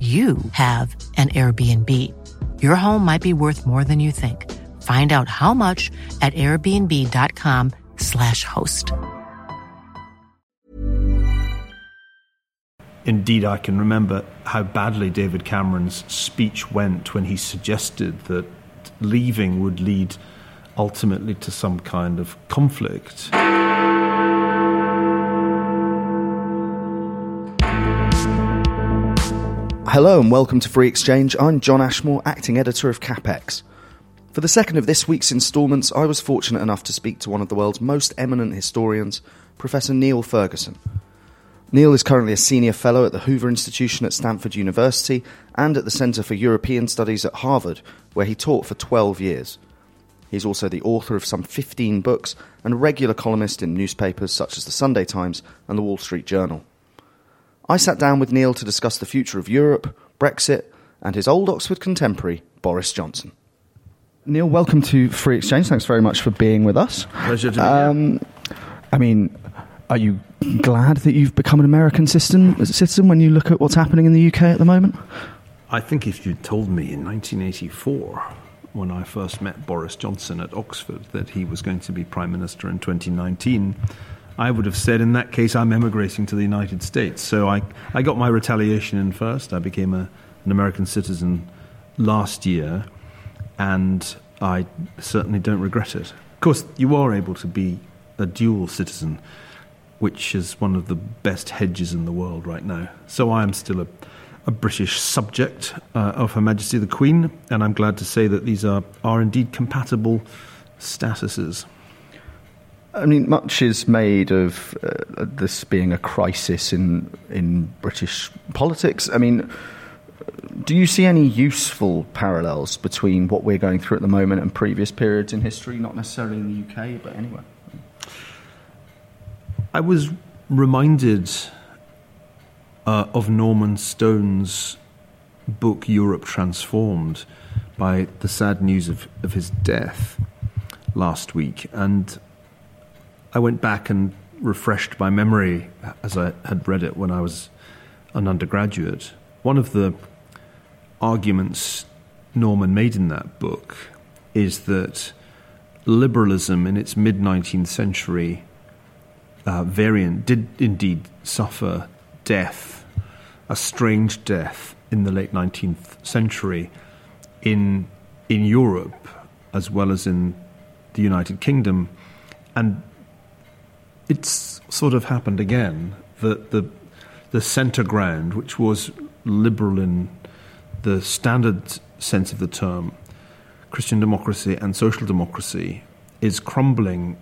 you have an Airbnb. Your home might be worth more than you think. Find out how much at airbnb.com/host. Indeed, I can remember how badly David Cameron's speech went when he suggested that leaving would lead ultimately to some kind of conflict. Hello and welcome to Free Exchange. I'm John Ashmore, acting editor of CapX. For the second of this week's instalments, I was fortunate enough to speak to one of the world's most eminent historians, Professor Niall Ferguson. Niall is currently a senior fellow at the Hoover Institution at Stanford University and at the Centre for European Studies at Harvard, where he taught for 12 years. He's also the author of some 15 books and a regular columnist in newspapers such as the Sunday Times and the Wall Street Journal. I sat down with Niall to discuss the future of Europe, Brexit, and his old Oxford contemporary, Boris Johnson. Niall, welcome to Free Exchange. Thanks very much for being with us. Pleasure to be here. I mean, are you glad that you've become an American citizen when you look at what's happening in the UK at the moment? I think if you'd told me in 1984, when I first met Boris Johnson at Oxford, that he was going to be Prime Minister in 2019... I would have said, in that case, I'm emigrating to the United States. So I got my retaliation in first. I became an American citizen last year, and I certainly don't regret it. Of course, you are able to be a dual citizen, which is one of the best hedges in the world right now. So I am still a British subject of Her Majesty the Queen, and I'm glad to say that these are indeed compatible statuses. I mean, much is made of this being a crisis in British politics. I mean, do you see any useful parallels between what we're going through at the moment and previous periods in history, not necessarily in the UK, but anywhere? I was reminded of Norman Stone's book Europe Transformed by the sad news of his death last week, and I went back and refreshed my memory as I had read it when I was an undergraduate. One of the arguments Norman made in that book is that liberalism in its mid-19th century variant did indeed suffer death, a strange death in the late 19th century in Europe as well as in the United Kingdom. And it's sort of happened again, that the centre ground, which was liberal in the standard sense of the term, Christian democracy and social democracy, is crumbling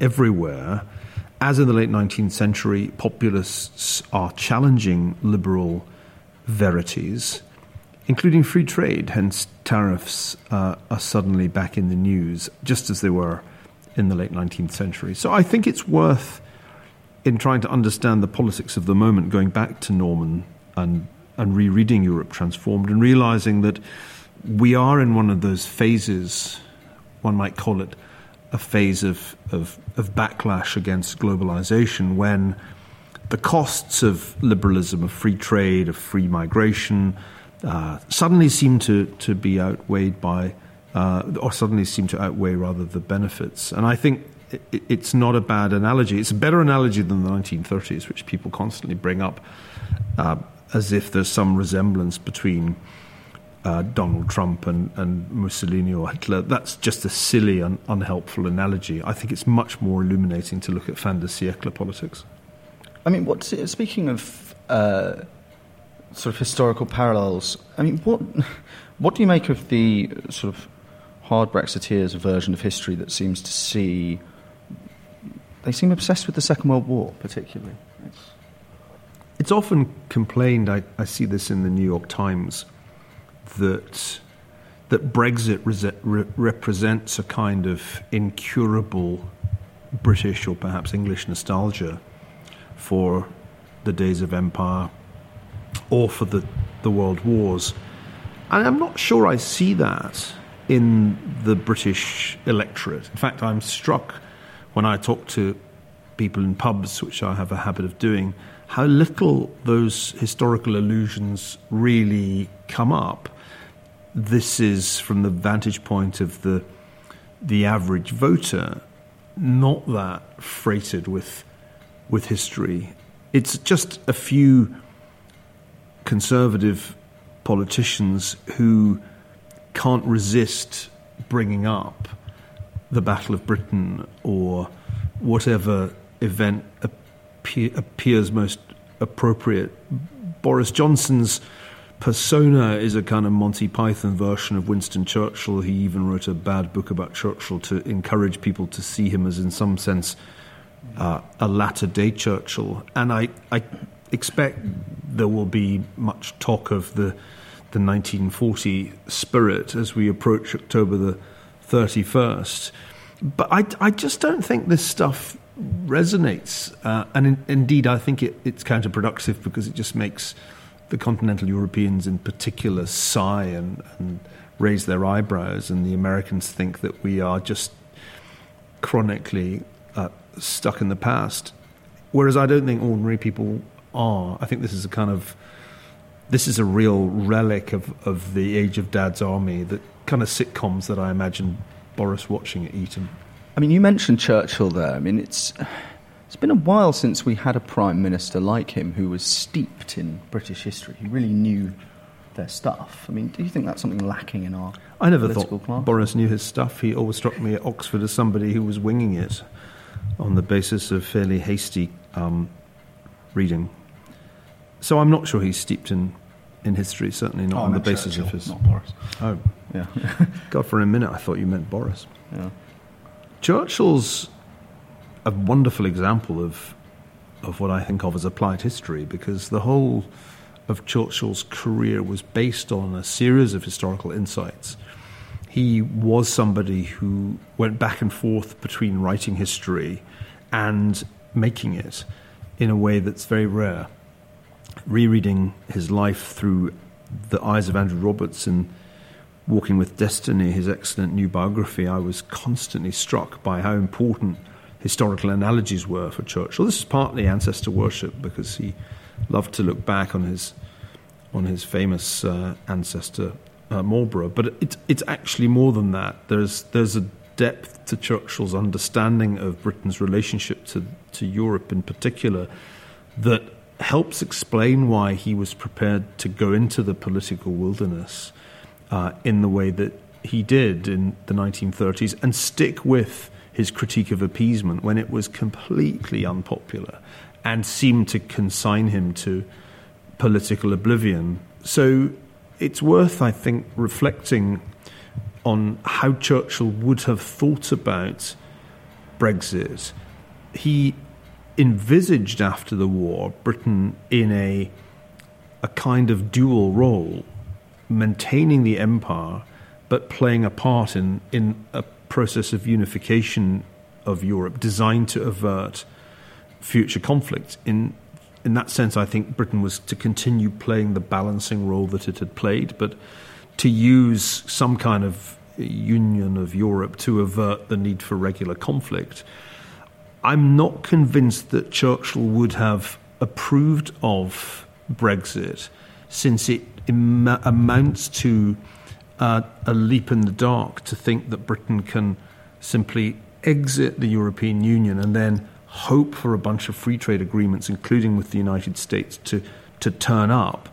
everywhere. As in the late 19th century, populists are challenging liberal verities, including free trade, hence tariffs are suddenly back in the news, just as they were in the late 19th century. So I think it's worth, in trying to understand the politics of the moment, going back to Norman and rereading Europe Transformed and realising that we are in one of those phases, one might call it a phase of backlash against globalisation, when the costs of liberalism, of free trade, of free migration, suddenly seem to be outweighed by or suddenly seem to outweigh the benefits. And I think it's not a bad analogy. It's a better analogy than the 1930s, which people constantly bring up as if there's some resemblance between Donald Trump and Mussolini or Hitler. That's just a silly and unhelpful analogy. I think it's much more illuminating to look at fin de siècle politics. I mean, speaking of sort of historical parallels, I mean, what do you make of the sort of hard Brexiteers' version of history that seems to see... They seem obsessed with the Second World War, particularly. It's often complained, I see this in the New York Times, that Brexit represents a kind of incurable British or perhaps English nostalgia for the days of empire or for the world wars. And I'm not sure I see that in the British electorate. In fact, I'm struck when I talk to people in pubs, which I have a habit of doing, how little those historical allusions really come up. This is, from the vantage point of the average voter, not that freighted with history. It's just a few conservative politicians who can't resist bringing up the Battle of Britain or whatever event appears most appropriate. Boris Johnson's persona is a kind of Monty Python version of Winston Churchill. He even wrote a bad book about Churchill to encourage people to see him as, in some sense, a latter-day Churchill. And I expect there will be much talk of the 1940 spirit as we approach October the 31st. But I just don't think this stuff resonates. And indeed, I think it's counterproductive because it just makes the continental Europeans in particular sigh and raise their eyebrows, and the Americans think that we are just chronically stuck in the past. Whereas I don't think ordinary people are. I think this is a real relic of the Age of Dad's Army, the kind of sitcoms that I imagine Boris watching at Eton. I mean, you mentioned Churchill there. I mean, it's been a while since we had a prime minister like him who was steeped in British history. He really knew their stuff. I mean, do you think that's something lacking in our political class? I never thought Boris knew his stuff. He always struck me at Oxford as somebody who was winging it on the basis of fairly hasty reading. So I'm not sure he's steeped in history, certainly not on the basis of his... not Boris. Oh, yeah. God, for a minute I thought you meant Boris. Yeah. Churchill's a wonderful example of what I think of as applied history, because the whole of Churchill's career was based on a series of historical insights. He was somebody who went back and forth between writing history and making it in a way that's very rare. Rereading his life through the eyes of Andrew Roberts in Walking with Destiny, his excellent new biography, I was constantly struck by how important historical analogies were for Churchill. This is partly ancestor worship, because he loved to look back on his famous ancestor Marlborough. But it's actually more than that. There's a depth to Churchill's understanding of Britain's relationship to Europe in particular that helps explain why he was prepared to go into the political wilderness in the way that he did in the 1930s and stick with his critique of appeasement when it was completely unpopular and seemed to consign him to political oblivion. So it's worth, I think, reflecting on how Churchill would have thought about Brexit. He envisaged after the war Britain in a kind of dual role, maintaining the empire but playing a part in a process of unification of Europe designed to avert future conflict. In that sense, I think Britain was to continue playing the balancing role that it had played, but to use some kind of union of Europe to avert the need for regular conflict. I'm not convinced that Churchill would have approved of Brexit, since it amounts to a leap in the dark to think that Britain can simply exit the European Union and then hope for a bunch of free trade agreements, including with the United States, to to turn up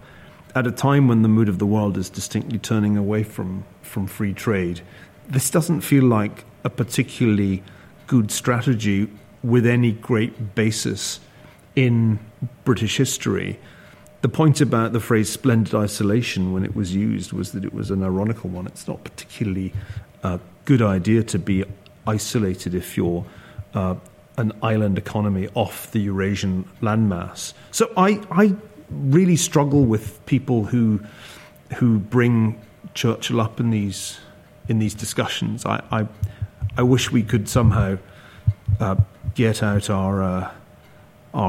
at a time when the mood of the world is distinctly turning away from free trade. This doesn't feel like a particularly good strategy with any great basis in British history. The point about the phrase splendid isolation when it was used was that it was an ironical one. It's not particularly a good idea to be isolated if you're an island economy off the Eurasian landmass. So I really struggle with people who bring Churchill up in these discussions. I wish we could somehow get out our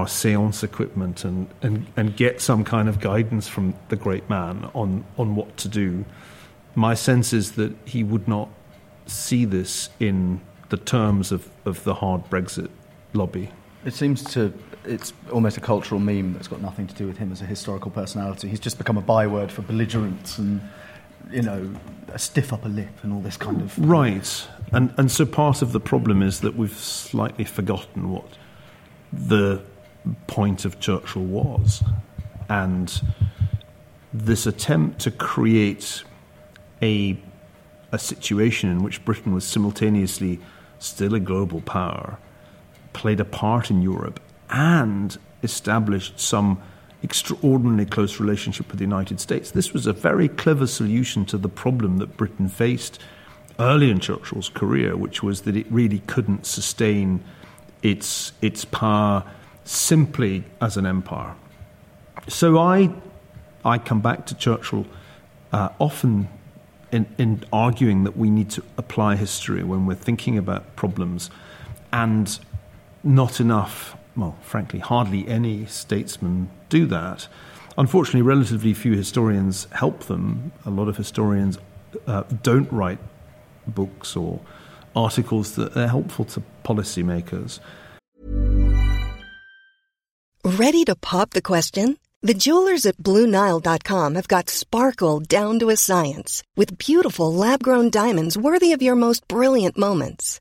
séance equipment and get some kind of guidance from the great man on what to do. My sense is that he would not see this in the terms of the hard Brexit lobby. It seems to... It's almost a cultural meme that's got nothing to do with him as a historical personality. He's just become a byword for belligerence and, you know, a stiff upper lip and all this kind of... Right. And so part of the problem is that we've slightly forgotten what the point of Churchill was. And this attempt to create a situation in which Britain was simultaneously still a global power, played a part in Europe, and established some extraordinarily close relationship with the United States. This was a very clever solution to the problem that Britain faced early in Churchill's career, which was that it really couldn't sustain its power simply as an empire. So I come back to Churchill often in arguing that we need to apply history when we're thinking about problems, and not enough... Well, frankly, hardly any statesmen do that. Unfortunately, relatively few historians help them. A lot of historians don't write books or articles that are helpful to policymakers. Ready to pop the question? The jewelers at BlueNile.com have got sparkle down to a science with beautiful lab-grown diamonds worthy of your most brilliant moments.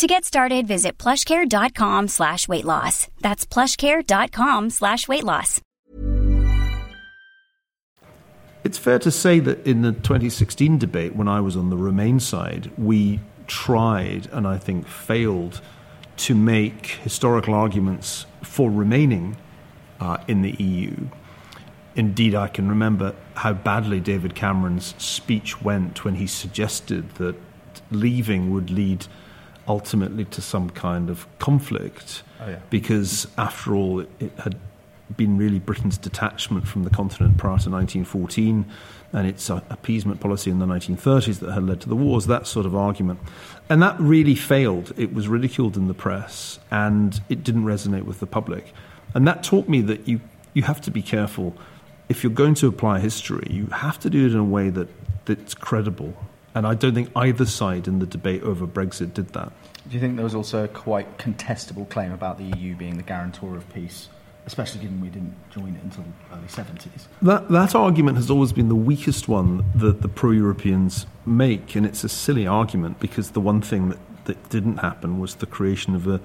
To get started, visit plushcare.com/weightloss. That's plushcare.com/weightloss. It's fair to say that in the 2016 debate, when I was on the Remain side, we tried and I think failed to make historical arguments for remaining in the EU. Indeed, I can remember how badly David Cameron's speech went when he suggested that leaving would lead ultimately to some kind of conflict, because after all it had been really Britain's detachment from the continent prior to 1914 and its appeasement policy in the 1930s that had led to the wars, that sort of argument. And that really failed. It was ridiculed in the press and it didn't resonate with the public. And that taught me that you have to be careful. If you're going to apply history, you have to do it in a way that's credible. And I don't think either side in the debate over Brexit did that. Do you think there was also a quite contestable claim about the EU being the guarantor of peace, especially given we didn't join it until the early 70s? That argument has always been the weakest one that the pro-Europeans make, and it's a silly argument because the one thing that didn't happen was the creation of a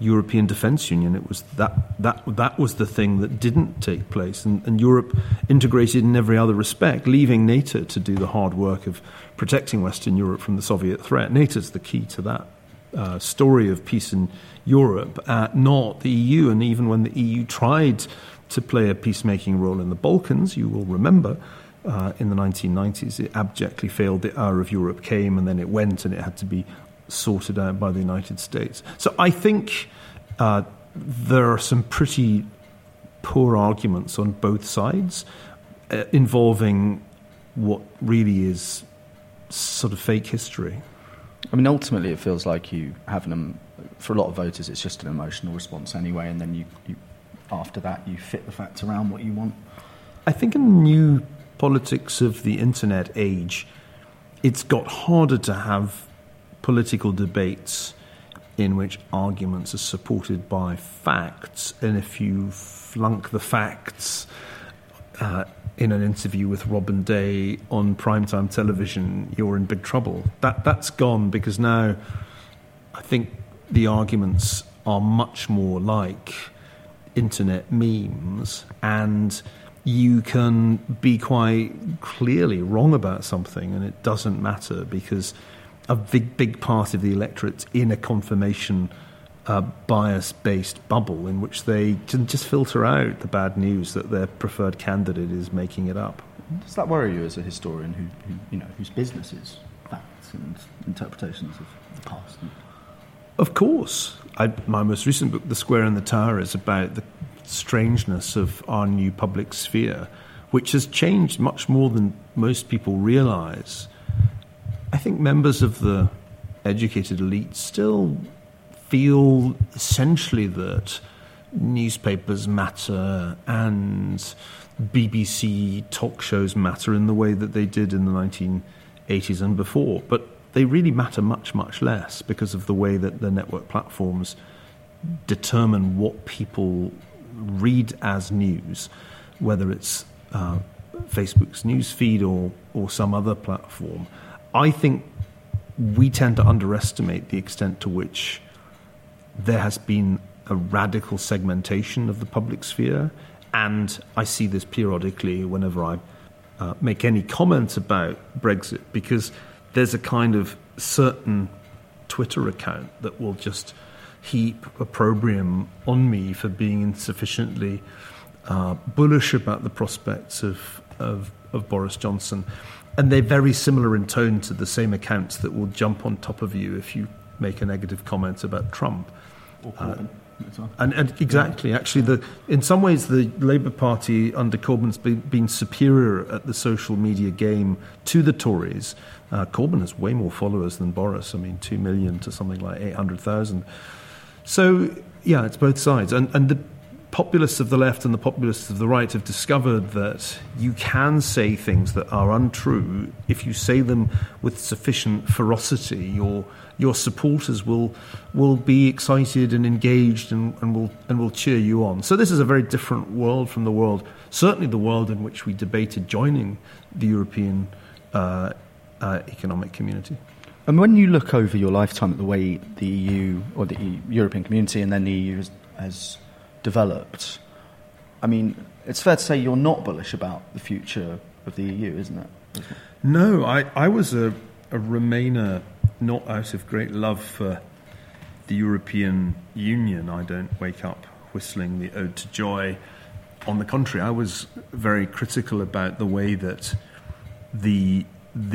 European Defence Union. It was that was the thing that didn't take place, and Europe integrated in every other respect, leaving NATO to do the hard work of protecting Western Europe from the Soviet threat. NATO's the key to that story of peace in Europe, not the EU. And even when the EU tried to play a peacemaking role in the Balkans, you will remember, in the 1990s, it abjectly failed. The hour of Europe came, and then it went, and it had to be sorted out by the United States. So I think there are some pretty poor arguments on both sides involving what really is sort of fake history. I mean, ultimately, it feels like you have for a lot of voters, it's just an emotional response anyway, and then you after that, you fit the facts around what you want. I think in the new politics of the internet age, it's got harder to have political debates in which arguments are supported by facts, and if you flunk the facts in an interview with Robin Day on primetime television, you're in big trouble. That's gone, because now I think the arguments are much more like internet memes, and you can be quite clearly wrong about something and it doesn't matter, because a big part of the electorate's in a confirmation bias-based bubble in which they can just filter out the bad news that their preferred candidate is making it up. Does that worry you as a historian who you know, whose business is facts and interpretations of the past? Of course. My most recent book, The Square and the Tower, is about the strangeness of our new public sphere, which has changed much more than most people realise. I think members of the educated elite still feel essentially that newspapers matter and BBC talk shows matter in the way that they did in the 1980s and before. But they really matter much, much less because of the way that the network platforms determine what people read as news, whether it's Facebook's newsfeed or some other platform. I think we tend to underestimate the extent to which there has been a radical segmentation of the public sphere, and I see this periodically whenever I make any comment about Brexit, because there's a kind of certain Twitter account that will just heap opprobrium on me for being insufficiently bullish about the prospects of Boris Johnson. And they're very similar in tone to the same accounts that will jump on top of you if you make a negative comment about Trump. Or Corbyn. And exactly. Actually, in some ways, the Labour Party under Corbyn's been superior at the social media game to the Tories. Corbyn has way more followers than Boris. I mean, 2 million to something like 800,000. So, yeah, it's both sides. And the populists of the left and the populists of the right have discovered that you can say things that are untrue. If you say them with sufficient ferocity, your supporters will be excited and engaged and will cheer you on. So this is a very different world from the world, certainly the world in which we debated joining the European Economic Community. And when you look over your lifetime at the way the EU or the European Community and then the EU has developed, I mean, it's fair to say you're not bullish about the future of the EU, isn't it? No, I was a Remainer, not out of great love for the European Union. I don't wake up whistling the Ode to Joy. On the contrary, I was very critical about the way that the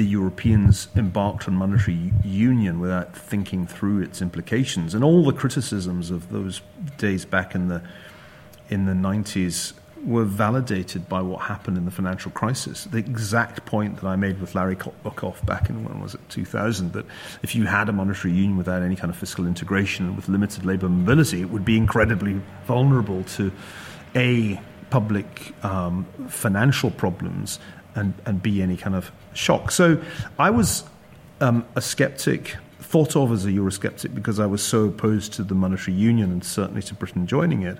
Europeans embarked on monetary union without thinking through its implications, and all the criticisms of those days back in the 90s were validated by what happened in the financial crisis. The exact point that I made with Larry Kotbukoff back in 2000, that if you had a monetary union without any kind of fiscal integration and with limited labour mobility, it would be incredibly vulnerable to A, public financial problems, and be any kind of shock. So I was a sceptic, thought of as a Eurosceptic, because I was so opposed to the monetary union and certainly to Britain joining it.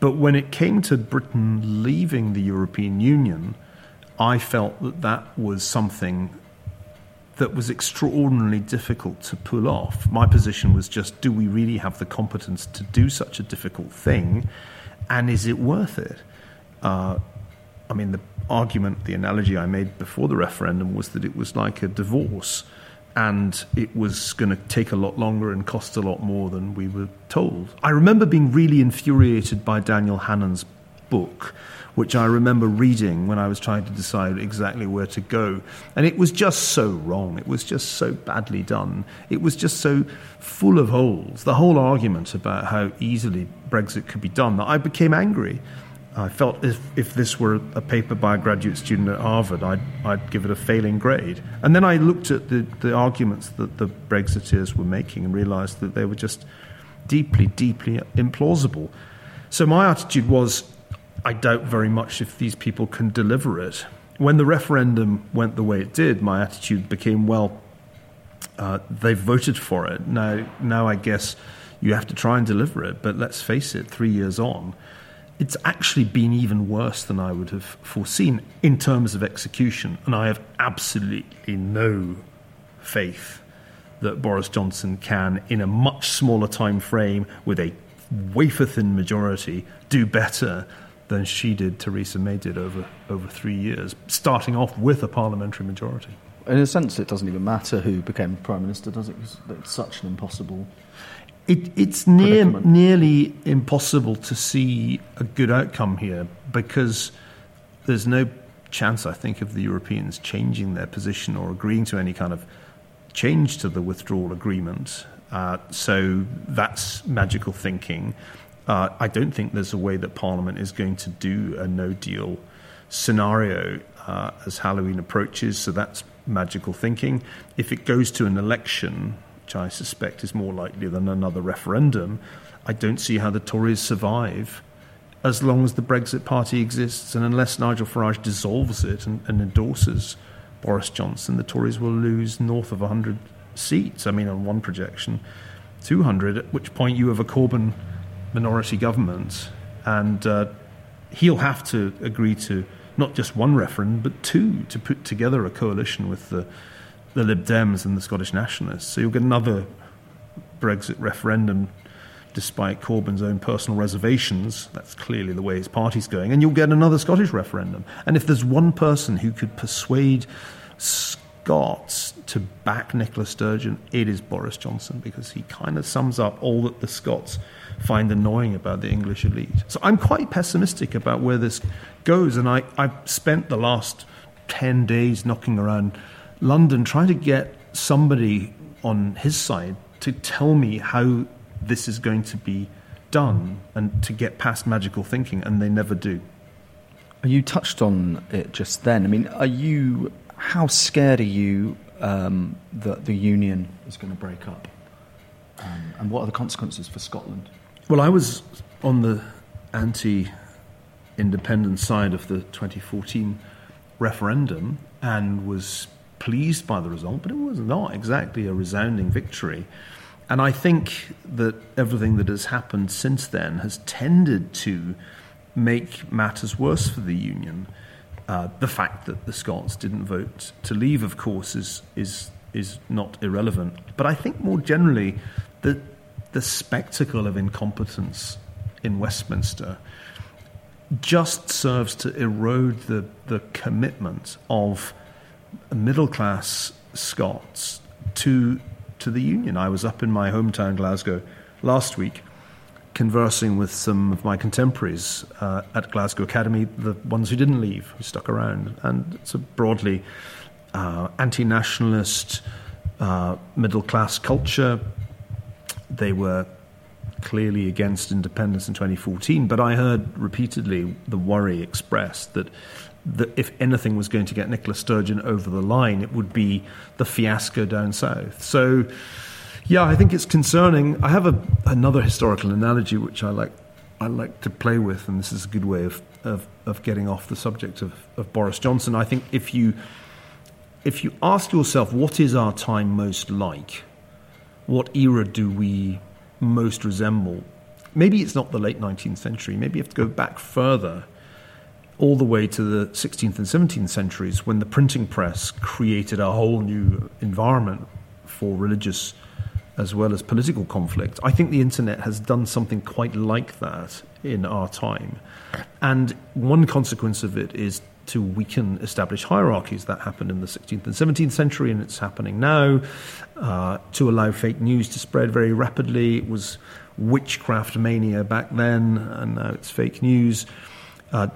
But when it came to Britain leaving the European Union, I felt that was something that was extraordinarily difficult to pull off. My position was just, do we really have the competence to do such a difficult thing, and is it worth it? I mean, the argument, the analogy I made before the referendum was that it was like a divorce, and it was going to take a lot longer and cost a lot more than we were told. I remember being really infuriated by Daniel Hannan's book, which I remember reading when I was trying to decide exactly where to go. And it was just so wrong. It was just so badly done. It was just so full of holes. The whole argument about how easily Brexit could be done, that I became angry. I felt if this were a paper by a graduate student at Harvard, I'd give it a failing grade. And then I looked at the arguments that the Brexiteers were making and realised that they were just deeply, deeply implausible. So my attitude was, I doubt very much if these people can deliver it. When the referendum went the way it did, my attitude became, well, they voted for it. Now I guess you have to try and deliver it. But let's face it, 3 years on, it's actually been even worse than I would have foreseen in terms of execution. And I have absolutely no faith that Boris Johnson can, in a much smaller time frame, with a wafer-thin majority, do better than she did, Theresa May did, over 3 years, starting off with a parliamentary majority. In a sense, it doesn't even matter who became Prime Minister, does it? It's such an impossible... It's nearly impossible to see a good outcome here, because there's no chance, I think, of the Europeans changing their position or agreeing to any kind of change to the withdrawal agreement. So that's magical thinking. I don't think there's a way that Parliament is going to do a no-deal scenario as Halloween approaches, so that's magical thinking. If it goes to an election, which I suspect is more likely than another referendum, I don't see how the Tories survive as long as the Brexit Party exists, and unless Nigel Farage dissolves it and endorses Boris Johnson, the Tories will lose north of 100 seats. I mean, on one projection, 200, at which point you have a Corbyn minority government, and he'll have to agree to not just one referendum, but two, to put together a coalition with the Lib Dems and the Scottish Nationalists. So you'll get another Brexit referendum, despite Corbyn's own personal reservations. That's clearly the way his party's going. And you'll get another Scottish referendum. And if there's one person who could persuade Scots to back Nicola Sturgeon, it is Boris Johnson, because he kind of sums up all that the Scots find annoying about the English elite. So I'm quite pessimistic about where this goes. And I spent the last 10 days knocking around London, trying to get somebody on his side to tell me how this is going to be done and to get past magical thinking, and they never do. You touched on it just then. I mean, how scared are you that the union is going to break up? And what are the consequences for Scotland? Well, I was on the anti-independent side of the 2014 referendum and was pleased by the result, but it was not exactly a resounding victory. And I think that everything that has happened since then has tended to make matters worse for the union. The fact that the Scots didn't vote to leave, of course, is not irrelevant. But I think more generally that the spectacle of incompetence in Westminster just serves to erode the commitment of middle-class Scots to the union. I was up in my hometown, Glasgow, last week, conversing with some of my contemporaries at Glasgow Academy, the ones who didn't leave, who stuck around. And it's a broadly anti-nationalist, middle-class culture. They were clearly against independence in 2014, but I heard repeatedly the worry expressed that if anything was going to get Nicola Sturgeon over the line, it would be the fiasco down south. So, yeah, I think it's concerning. I have another historical analogy which I like to play with, and this is a good way of getting off the subject of Boris Johnson. I think if you ask yourself, what is our time most like? What era do we most resemble? Maybe it's not the late 19th century. Maybe you have to go back further. all the way to the 16th and 17th centuries, when the printing press created a whole new environment for religious as well as political conflict. I think the internet has done something quite like that in our time. And one consequence of it is to weaken established hierarchies. That happened in the 16th and 17th century, and it's happening now. To allow fake news to spread very rapidly, it was witchcraft mania back then, and now it's fake news.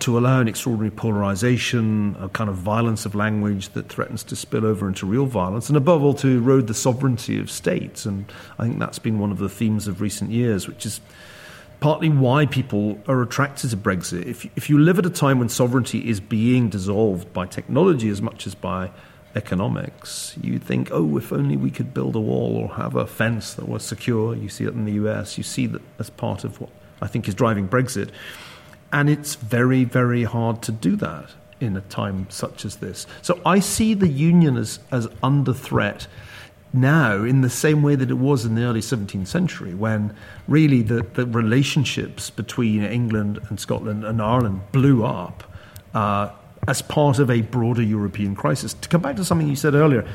To allow an extraordinary polarisation, a kind of violence of language that threatens to spill over into real violence, and above all, to erode the sovereignty of states. And I think that's been one of the themes of recent years, which is partly why people are attracted to Brexit. If you live at a time when sovereignty is being dissolved by technology as much as by economics, you think, oh, if only we could build a wall or have a fence that was secure. You see it in the US. You see that as part of what I think is driving Brexit. And it's very, very hard to do that in a time such as this. So I see the union as under threat now in the same way that it was in the early 17th century, when really the relationships between England and Scotland and Ireland blew up as part of a broader European crisis. To come back to something you said earlier,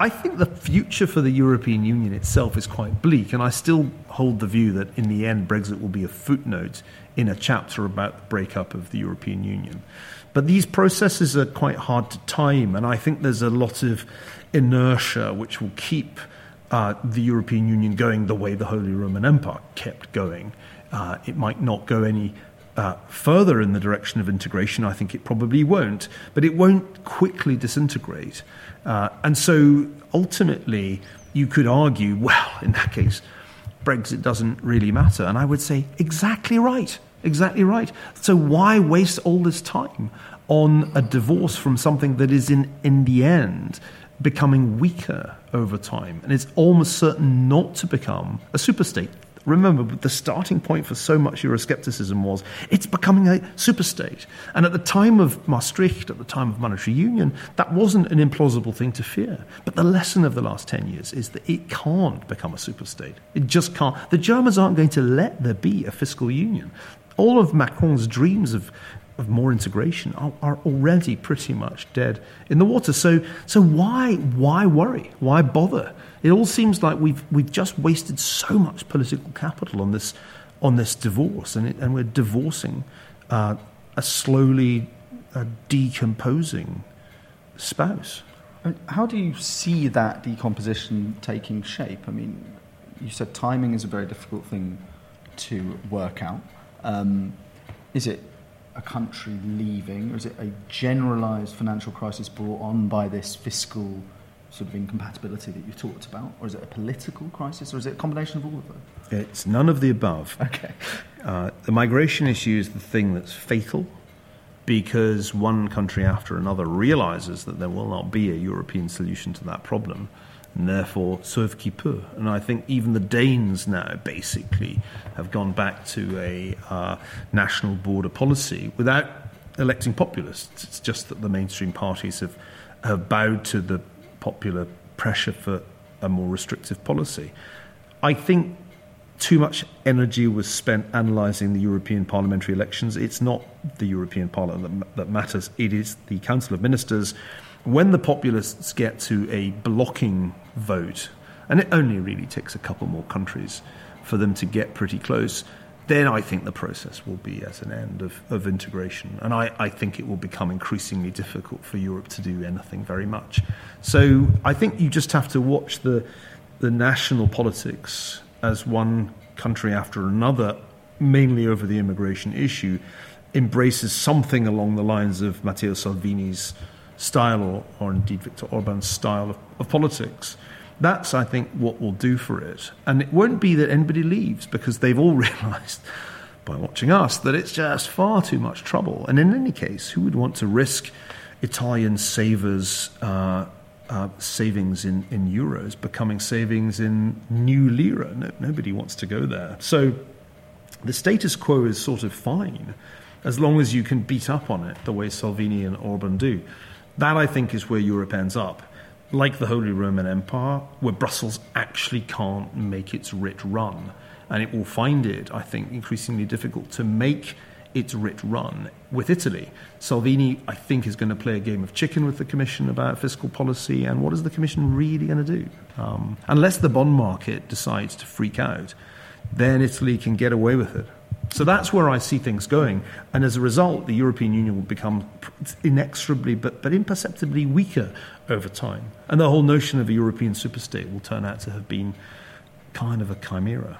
I think the future for the European Union itself is quite bleak, and I still hold the view that in the end Brexit will be a footnote in a chapter about the breakup of the European Union. But these processes are quite hard to time, and I think there's a lot of inertia which will keep the European Union going the way the Holy Roman Empire kept going. It might not go any further in the direction of integration. I think it probably won't, but it won't quickly disintegrate. And so ultimately you could argue, well, in that case, Brexit doesn't really matter. And I would say, exactly right, exactly right. So why waste all this time on a divorce from something that is in the end becoming weaker over time? And it's almost certain not to become a superstate. Remember, the starting point for so much Euroscepticism was it's becoming a superstate. And at the time of Maastricht, at the time of monetary union, that wasn't an implausible thing to fear. But the lesson of the last 10 years is that it can't become a superstate. It just can't. The Germans aren't going to let there be a fiscal union. All of Macron's dreams of more integration are already pretty much dead in the water. So why worry? Why bother? It all seems like we've just wasted so much political capital on this divorce, and we're divorcing a slowly decomposing spouse. How do you see that decomposition taking shape? I mean, you said timing is a very difficult thing to work out. Is it a country leaving, or is it a generalised financial crisis brought on by this fiscal sort of incompatibility that you talked about, or is it a political crisis, or is it a combination of all of them? It's none of the above. Okay. The migration issue is the thing that's fatal, because one country after another realises that there will not be a European solution to that problem, and therefore, sauve qui peut. And I think even the Danes now basically have gone back to a national border policy without electing populists. It's just that the mainstream parties have bowed to the popular pressure for a more restrictive policy. I think too much energy was spent analysing the European parliamentary elections. It's not the European Parliament that matters. It is the Council of Ministers. When the populists get to a blocking vote, and it only really takes a couple more countries for them to get pretty close, then I think the process will be at an end of integration. And I think it will become increasingly difficult for Europe to do anything very much. So I think you just have to watch the national politics as one country after another, mainly over the immigration issue, embraces something along the lines of Matteo Salvini's style or indeed Viktor Orban's style of politics. That's, I think, what will do for it. And it won't be that anybody leaves, because they've all realised, by watching us, that it's just far too much trouble. And in any case, who would want to risk Italian savers' savings in euros becoming savings in new lira? No, nobody wants to go there. So the status quo is sort of fine, as long as you can beat up on it the way Salvini and Orban do. That, I think, is where Europe ends up. Like the Holy Roman Empire, where Brussels actually can't make its writ run. And it will find it, I think, increasingly difficult to make its rich run with Italy. Salvini, I think, is going to play a game of chicken with the Commission about fiscal policy, and what is the Commission really going to do? Unless the bond market decides to freak out, then Italy can get away with it. So that's where I see things going. And as a result, the European Union will become inexorably but imperceptibly weaker over time. And the whole notion of a European superstate will turn out to have been kind of a chimera.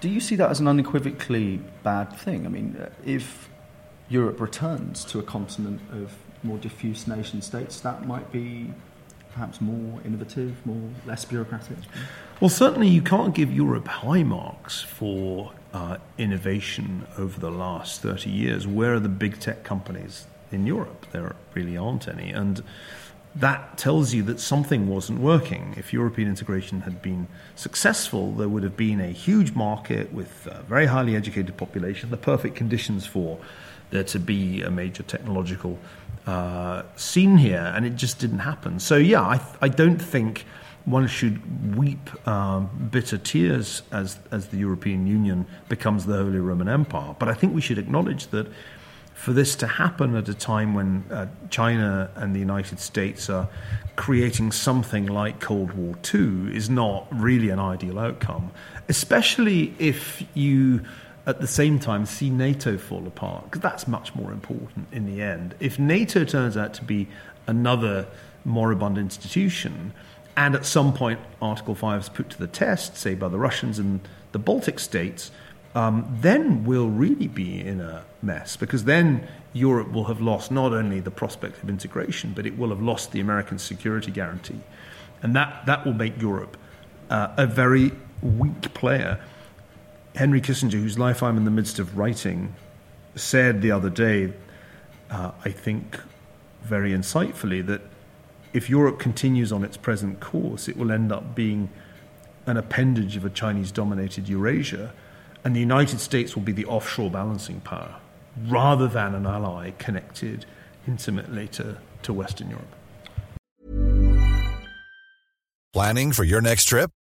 Do you see that as an unequivocally bad thing? I mean, if Europe returns to a continent of more diffuse nation states, that might be perhaps more innovative, less bureaucratic? Well, certainly you can't give Europe high marks for innovation over the last 30 years. Where are the big tech companies in Europe? There really aren't any. And that tells you that something wasn't working. If European integration had been successful, there would have been a huge market with a very highly educated population, the perfect conditions for there to be a major technological scene here, and it just didn't happen. So, yeah, I don't think one should weep bitter tears as the European Union becomes the Holy Roman Empire. But I think we should acknowledge that for this to happen at a time when China and the United States are creating something like Cold War II is not really an ideal outcome, especially if you, at the same time, see NATO fall apart, because that's much more important in the end. If NATO turns out to be another moribund institution, and at some point Article 5 is put to the test, say by the Russians and the Baltic states, then we'll really be in a mess, because then Europe will have lost not only the prospect of integration, but it will have lost the American security guarantee. And that will make Europe a very weak player. Henry Kissinger, whose life I'm in the midst of writing, said the other day, I think very insightfully, that if Europe continues on its present course, it will end up being an appendage of a Chinese-dominated Eurasia, and the United States will be the offshore balancing power rather than an ally connected intimately to Western Europe. Planning for your next trip?